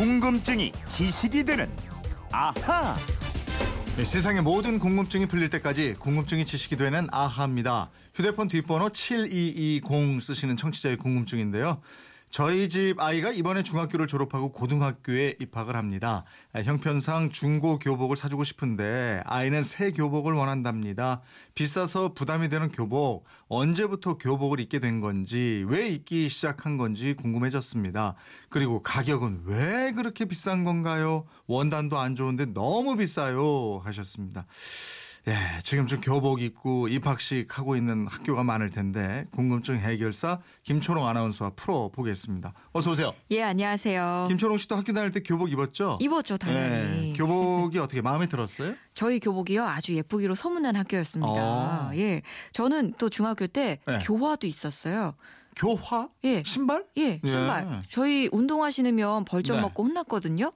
궁금증이 지식이 되는 아하. 네, 세상의 모든 궁금증이 풀릴 때까지 궁금증이 지식이 되는 아하입니다. 휴대폰 뒷번호 7220 쓰시는 청취자의 궁금증인데요. 저희 집 아이가 이번에 중학교를 졸업하고 고등학교에 입학을 합니다. 형편상 중고 교복을 사주고 싶은데 아이는 새 교복을 원한답니다. 비싸서 부담이 되는 교복, 언제부터 교복을 입게 된 건지, 왜 입기 시작한 건지 궁금해졌습니다. 그리고 가격은 왜 그렇게 비싼 건가요? 원단도 안 좋은데 너무 비싸요 하셨습니다. 예, 지금 좀 교복 입고 입학식 하고 있는 학교가 많을 텐데 궁금증 해결사 김초롱 아나운서와 풀어보겠습니다. 어서 오세요. 예, 안녕하세요. 김초롱 씨도 학교 다닐 때 교복 입었죠? 입었죠, 당연히. 예, 교복이 어떻게 마음에 들었어요? 저희 교복이요, 아주 예쁘기로 소문난 학교였습니다. 예, 저는 또 중학교 때 교화도 있었어요. 교화? 예. 신발? 예, 신발. 예. 저희 운동화 신으면 벌점 먹고 혼났거든요.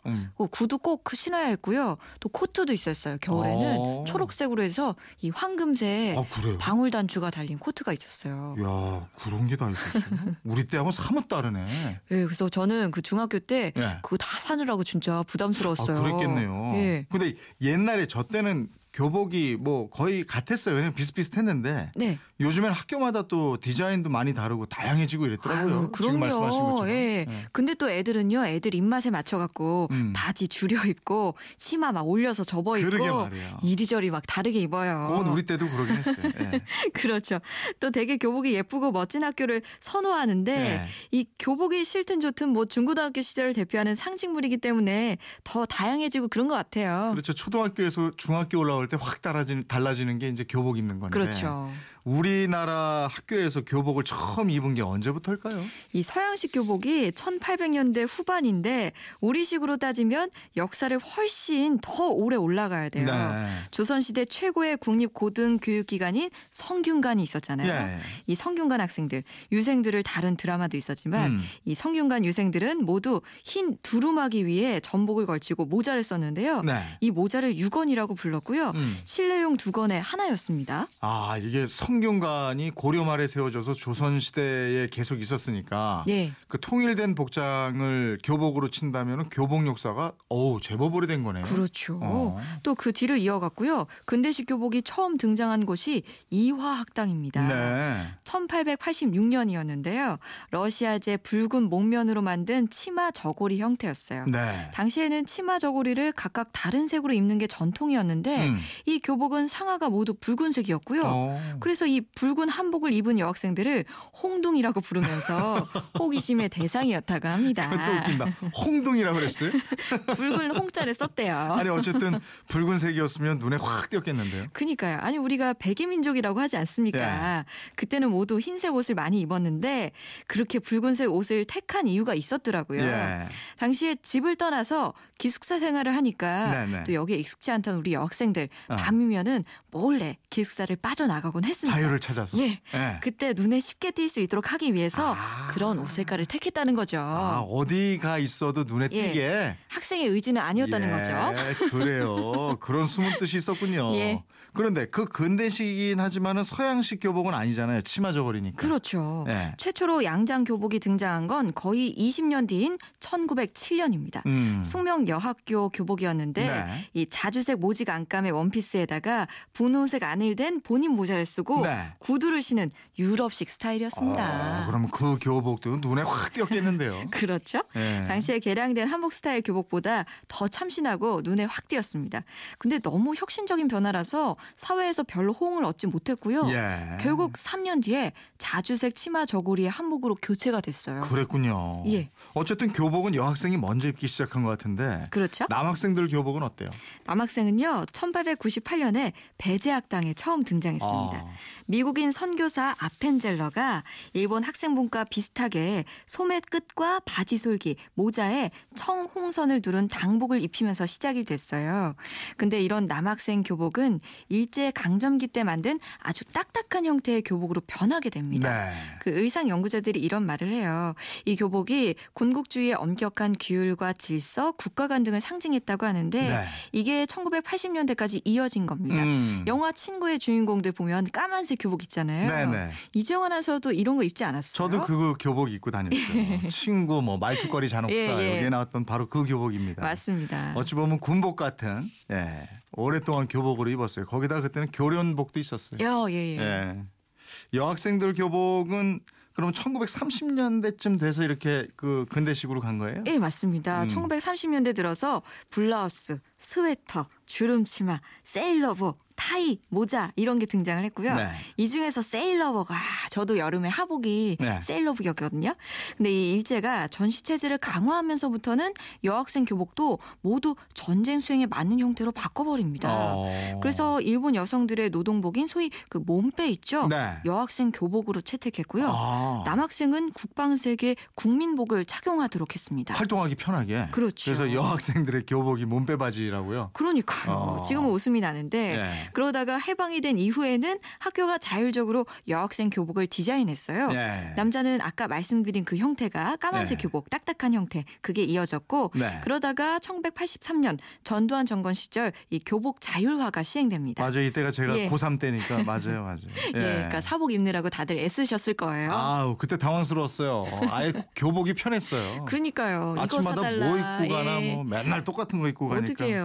구두 꼭 신어야 했고요. 또 코트도 있었어요. 겨울에는 초록색으로 해서 이 황금색 방울단추가 달린 코트가 있었어요. 이야, 그런 게 다 있었어요. 우리 때하고 사뭇 다르네. 예, 그래서 저는 그 중학교 때 그거 다 사느라고 진짜 부담스러웠어요. 아, 그랬겠네요. 예. 근데 옛날에 저 때는 교복이 뭐 거의 같았어요. 그냥 비슷비슷했는데 요즘엔 학교마다 또 디자인도 많이 다르고 다양해지고 이랬더라고요. 아유, 지금 말씀하신 것처럼. 예. 예. 근데 또 애들은요, 애들 입맛에 맞춰갖고 바지 줄여 입고 치마 막 올려서 접어 입고 이리저리 막 다르게 입어요. 그건 우리 때도 그러긴 했어요. 예. 그렇죠. 또 되게 교복이 예쁘고 멋진 학교를 선호하는데 이 교복이 싫든 좋든 뭐 중고등학교 시절을 대표하는 상징물이기 때문에 더 다양해지고 그런 것 같아요. 그렇죠. 초등학교에서 중학교 올라올 때 확 달라지는 게 이제 교복 입는 건데. 그렇죠. 우리나라 학교에서 교복을 처음 입은 게 언제부터일까요? 이 서양식 교복이 1800년대 후반인데 우리식으로 따지면 역사를 훨씬 더 오래 올라가야 돼요. 네. 조선시대 최고의 국립고등교육기관인 성균관이 있었잖아요. 네. 이 성균관 학생들, 유생들을 다룬 드라마도 있었지만 이 성균관 유생들은 모두 흰 두루마기 위에 전복을 걸치고 모자를 썼는데요. 네. 이 모자를 유건이라고 불렀고요. 실내용 두건의 하나였습니다. 아, 이게 성균관이 고려 말에 세워져서 조선시대에 계속 있었으니까 그 통일된 복장을 교복으로 친다면 교복 역사가 제법 오래된 거네요. 그렇죠. 또 그 뒤를 이어갔고요. 근대식 교복이 처음 등장한 곳이 이화학당입니다. 네. 1886년이었는데요. 러시아제 붉은 목면으로 만든 치마 저고리 형태였어요. 네. 당시에는 치마 저고리를 각각 다른 색으로 입는 게 전통이었는데 이 교복은 상하가 모두 붉은색이었고요. 그래서 이 붉은 한복을 입은 여학생들을 홍둥이라고 부르면서 호기심의 대상이었다고 합니다. 그것도 웃긴다. 홍둥이라고 그랬어요? 붉은 홍자를 썼대요. 아니, 어쨌든 붉은색이었으면 눈에 확 띄었겠는데요. 그러니까요. 아니, 우리가 백이민족이라고 하지 않습니까? 예. 그때는 모두 흰색 옷을 많이 입었는데 그렇게 붉은색 옷을 택한 이유가 있었더라고요. 예. 당시에 집을 떠나서 기숙사 생활을 하니까 또 여기에 익숙지 않던 우리 여학생들 밤이면은 몰래 기숙사를 빠져나가곤 했습니다. 자유를 찾아서. 예. 네. 그때 눈에 쉽게 띌 수 있도록 하기 위해서 그런 옷 색깔을 택했다는 거죠. 아, 어디가 있어도 눈에 띄게. 학생의 의지는 아니었다는 거죠. 그래요. 그런 숨은 뜻이 있었군요. 예. 그런데 그 근대식이긴 하지만은 서양식 교복은 아니잖아요. 치마 저고리니까. 그렇죠. 예. 최초로 양장 교복이 등장한 건 거의 20년 뒤인 1907년입니다. 숙명여학교 교복이었는데 이 자주색 모직 안감의 원피스에다가 분홍색 안을된 본인 모자를 쓰고 구두를 신은 유럽식 스타일이었습니다. 아, 그러면 그 교복도 눈에 확 띄었겠는데요. 그렇죠. 예. 당시에 개량된 한복 스타일 교복보다 더 참신하고 눈에 확 띄었습니다. 근데 너무 혁신적인 변화라서 사회에서 별로 호응을 얻지 못했고요. 예. 결국 3년 뒤에 자주색 치마 저고리의 한복으로 교체가 됐어요. 그랬군요. 예. 어쨌든 교복은 여학생이 먼저 입기 시작한 것 같은데. 그렇죠. 남학생들 교복은 어때요? 남학생은요, 1898년에 배제학당에 처음 등장했습니다. 미국인 선교사 아펜젤러가 일본 학생분과 비슷하게 소매 끝과 바지 솔기, 모자에 청홍선을 두른 당복을 입히면서 시작이 됐어요. 근데 이런 남학생 교복은 일제강점기 때 만든 아주 딱딱한 형태의 교복으로 변하게 됩니다. 네. 그 의상 연구자들이 이런 말을 해요. 이 교복이 군국주의의 엄격한 규율과 질서, 국가관 등을 상징했다고 하는데 이게 1980년대까지 이어진 겁니다. 영화 친구의 주인공들 보면 까만 까만색 교복 있잖아요. 네네. 이정원 아나운서도 이런 거 입지 않았어요? 저도 그 교복 입고 다녔어요. 친구 뭐 말죽거리 잔혹사 예, 예. 여기에 나왔던 바로 그 교복입니다. 맞습니다. 어찌 보면 군복 같은 예, 오랫동안 교복으로 입었어요. 거기다 그때는 교련복도 있었어요. 예, 예. 예. 여학생들 교복은 그럼 1930년대쯤 돼서 이렇게 그 근대식으로 간 거예요? 예, 맞습니다. 1930년대 들어서 블라우스, 스웨터, 주름치마, 세일러복, 타이, 모자 이런 게 등장을 했고요. 네. 이 중에서 세일러복, 저도 여름에 하복이 네. 세일러복이었거든요. 근데 이 일제가 전시체제를 강화하면서부터는 여학생 교복도 모두 전쟁 수행에 맞는 형태로 바꿔버립니다. 그래서 일본 여성들의 노동복인 소위 그 몸빼 있죠. 네. 여학생 교복으로 채택했고요. 남학생은 국방색의 국민복을 착용하도록 했습니다. 활동하기 편하게. 그렇죠. 그래서 여학생들의 교복이 몸빼 바지라고요. 그러니까요. 지금은 웃음이 나는데 네. 그러다가 해방이 된 이후에는 학교가 자율적으로 여학생 교복을 디자인했어요. 네. 남자는 아까 말씀드린 그 형태가 까만색 네. 교복, 딱딱한 형태 그게 이어졌고 네. 그러다가 1983년 전두환 정권 시절 이 교복 자율화가 시행됩니다. 맞아요. 이때가 제가 예. 고3 때니까 맞아요. 예. 예, 그러니까 사복 입느라고 다들 애쓰셨을 거예요. 아우 그때 당황스러웠어요. 아예 교복이 편했어요. 그러니까요. 아침마다 뭐 입고 가나 예. 뭐 맨날 똑같은 거 입고 가니까. 어떡해요.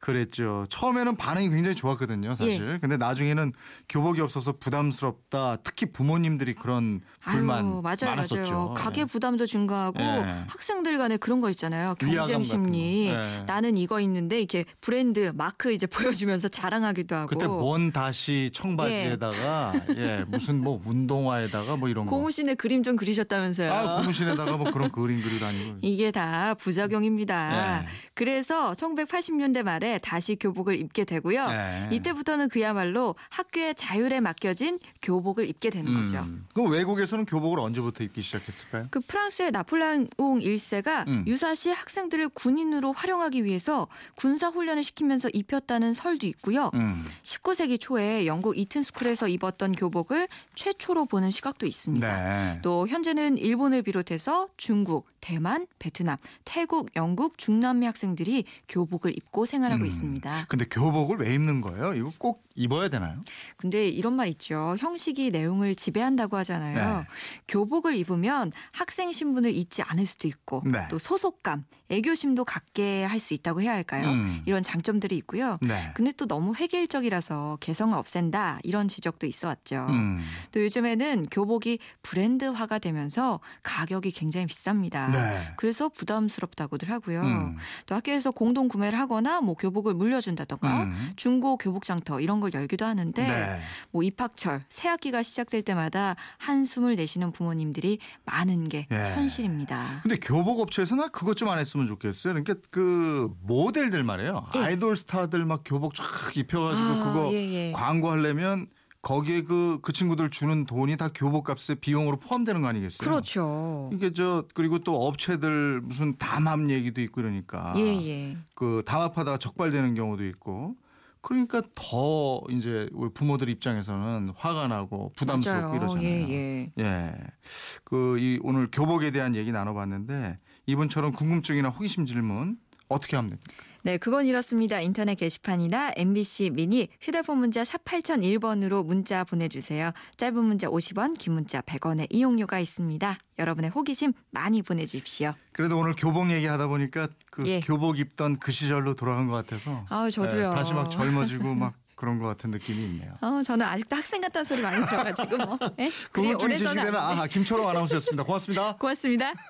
그랬죠. 처음에는 반응이 굉장히 좋았거든요. 사실. 예. 근데 나중에는 교복이 없어서 부담스럽다. 특히 부모님들이 그런 불만 많았었죠. 맞아요. 가계 부담도 증가하고 예. 학생들 간에 그런 거 있잖아요. 경쟁 심리. 예. 나는 이거 있는데 이렇게 브랜드 마크 이제 보여주면서 자랑하기도 하고. 그때 뭔 다시 청바지에다가 예. 예. 무슨 뭐 운동화에다가 뭐 이런 고무신에 그림 좀 그리셨다면서요. 고무신에다가 뭐 그런 그림 그리다니고. 이게 다 부작용입니다. 예. 그래서 1980년대 말에 다시 교복을 입게 되고요. 예. 이때부터는 그야말로 학교의 자율에 맡겨진 교복을 입게 되는 거죠. 그럼 외국에서는 교복을 언제부터 입기 시작했을까요? 그 프랑스의 나폴레옹 1세가 유사시 학생들을 군인으로 활용하기 위해서 군사훈련을 시키면서 입혔다는 설도 있고요. 19세기 초에 영국 이튼스쿨에서 입었던 교복을 최초로 보는 시각도 있습니다. 네. 또 현재는 일본을 비롯해서 중국, 대만, 베트남, 태국, 영국, 중남미 학생들이 교복을 입고 생활하고 있습니다. 근데 교복을 왜 입는 거예요? 이거 꼭 입어야 되나요? 근데 이런 말 있죠. 형식이 내용을 지배한다고 하잖아요. 네. 교복을 입으면 학생 신분을 잊지 않을 수도 있고 네. 또 소속감, 애교심도 갖게 할 수 있다고 해야 할까요? 이런 장점들이 있고요. 네. 근데 또 너무 획일적이라서 개성을 없앤다 이런 지적도 있어 왔죠. 또 요즘에는 교복이 브랜드화가 되면서 가격이 굉장히 비쌉니다. 네. 그래서 부담스럽다고들 하고요. 또 학교에서 공동 구매를 하거나 뭐 교복을 물려준다던가 중고 교복 장터 이런 걸 열기도 하는데 네. 뭐 입학철, 새학기가 시작될 때마다 한숨을 내쉬는 부모님들이 많은 게 네. 현실입니다. 근데 교복 업체에서나 그것 좀 안 했으면 좋겠어요. 그러니까 그 모델들 말이에요. 예. 아이돌 스타들 막 교복 쫙 입혀가지고 그거 예, 예. 광고하려면 거기에 그 친구들 주는 돈이 다 교복값에 비용으로 포함되는 거 아니겠어요? 그렇죠. 이게 그리고 또 업체들 무슨 담합 얘기도 있고 이러니까 예, 예. 그 담합하다가 적발되는 경우도 있고 그러니까 더 이제 우리 부모들 입장에서는 화가 나고 부담스럽고 맞아요. 이러잖아요. 예, 예. 예. 오늘 교복에 대한 얘기 나눠봤는데 이분처럼 궁금증이나 호기심 질문 어떻게 하면 됩니까? 네, 그건 이렇습니다. 인터넷 게시판이나 MBC 미니 휴대폰 문자 샵 8001번으로 문자 보내주세요. 짧은 문자 50원, 긴 문자 100원의 이용료가 있습니다. 여러분의 호기심 많이 보내주십시오. 그래도 오늘 교복 얘기하다 보니까 예. 교복 입던 그 시절로 돌아간 것 같아서 저도요. 네, 다시 막 젊어지고 막 그런 것 같은 느낌이 있네요. 저는 아직도 학생 같다는 소리 많이 들어가지고 뭐. 네? 궁금증이 지식되는 김초롱 아나운서였습니다. 고맙습니다. 고맙습니다.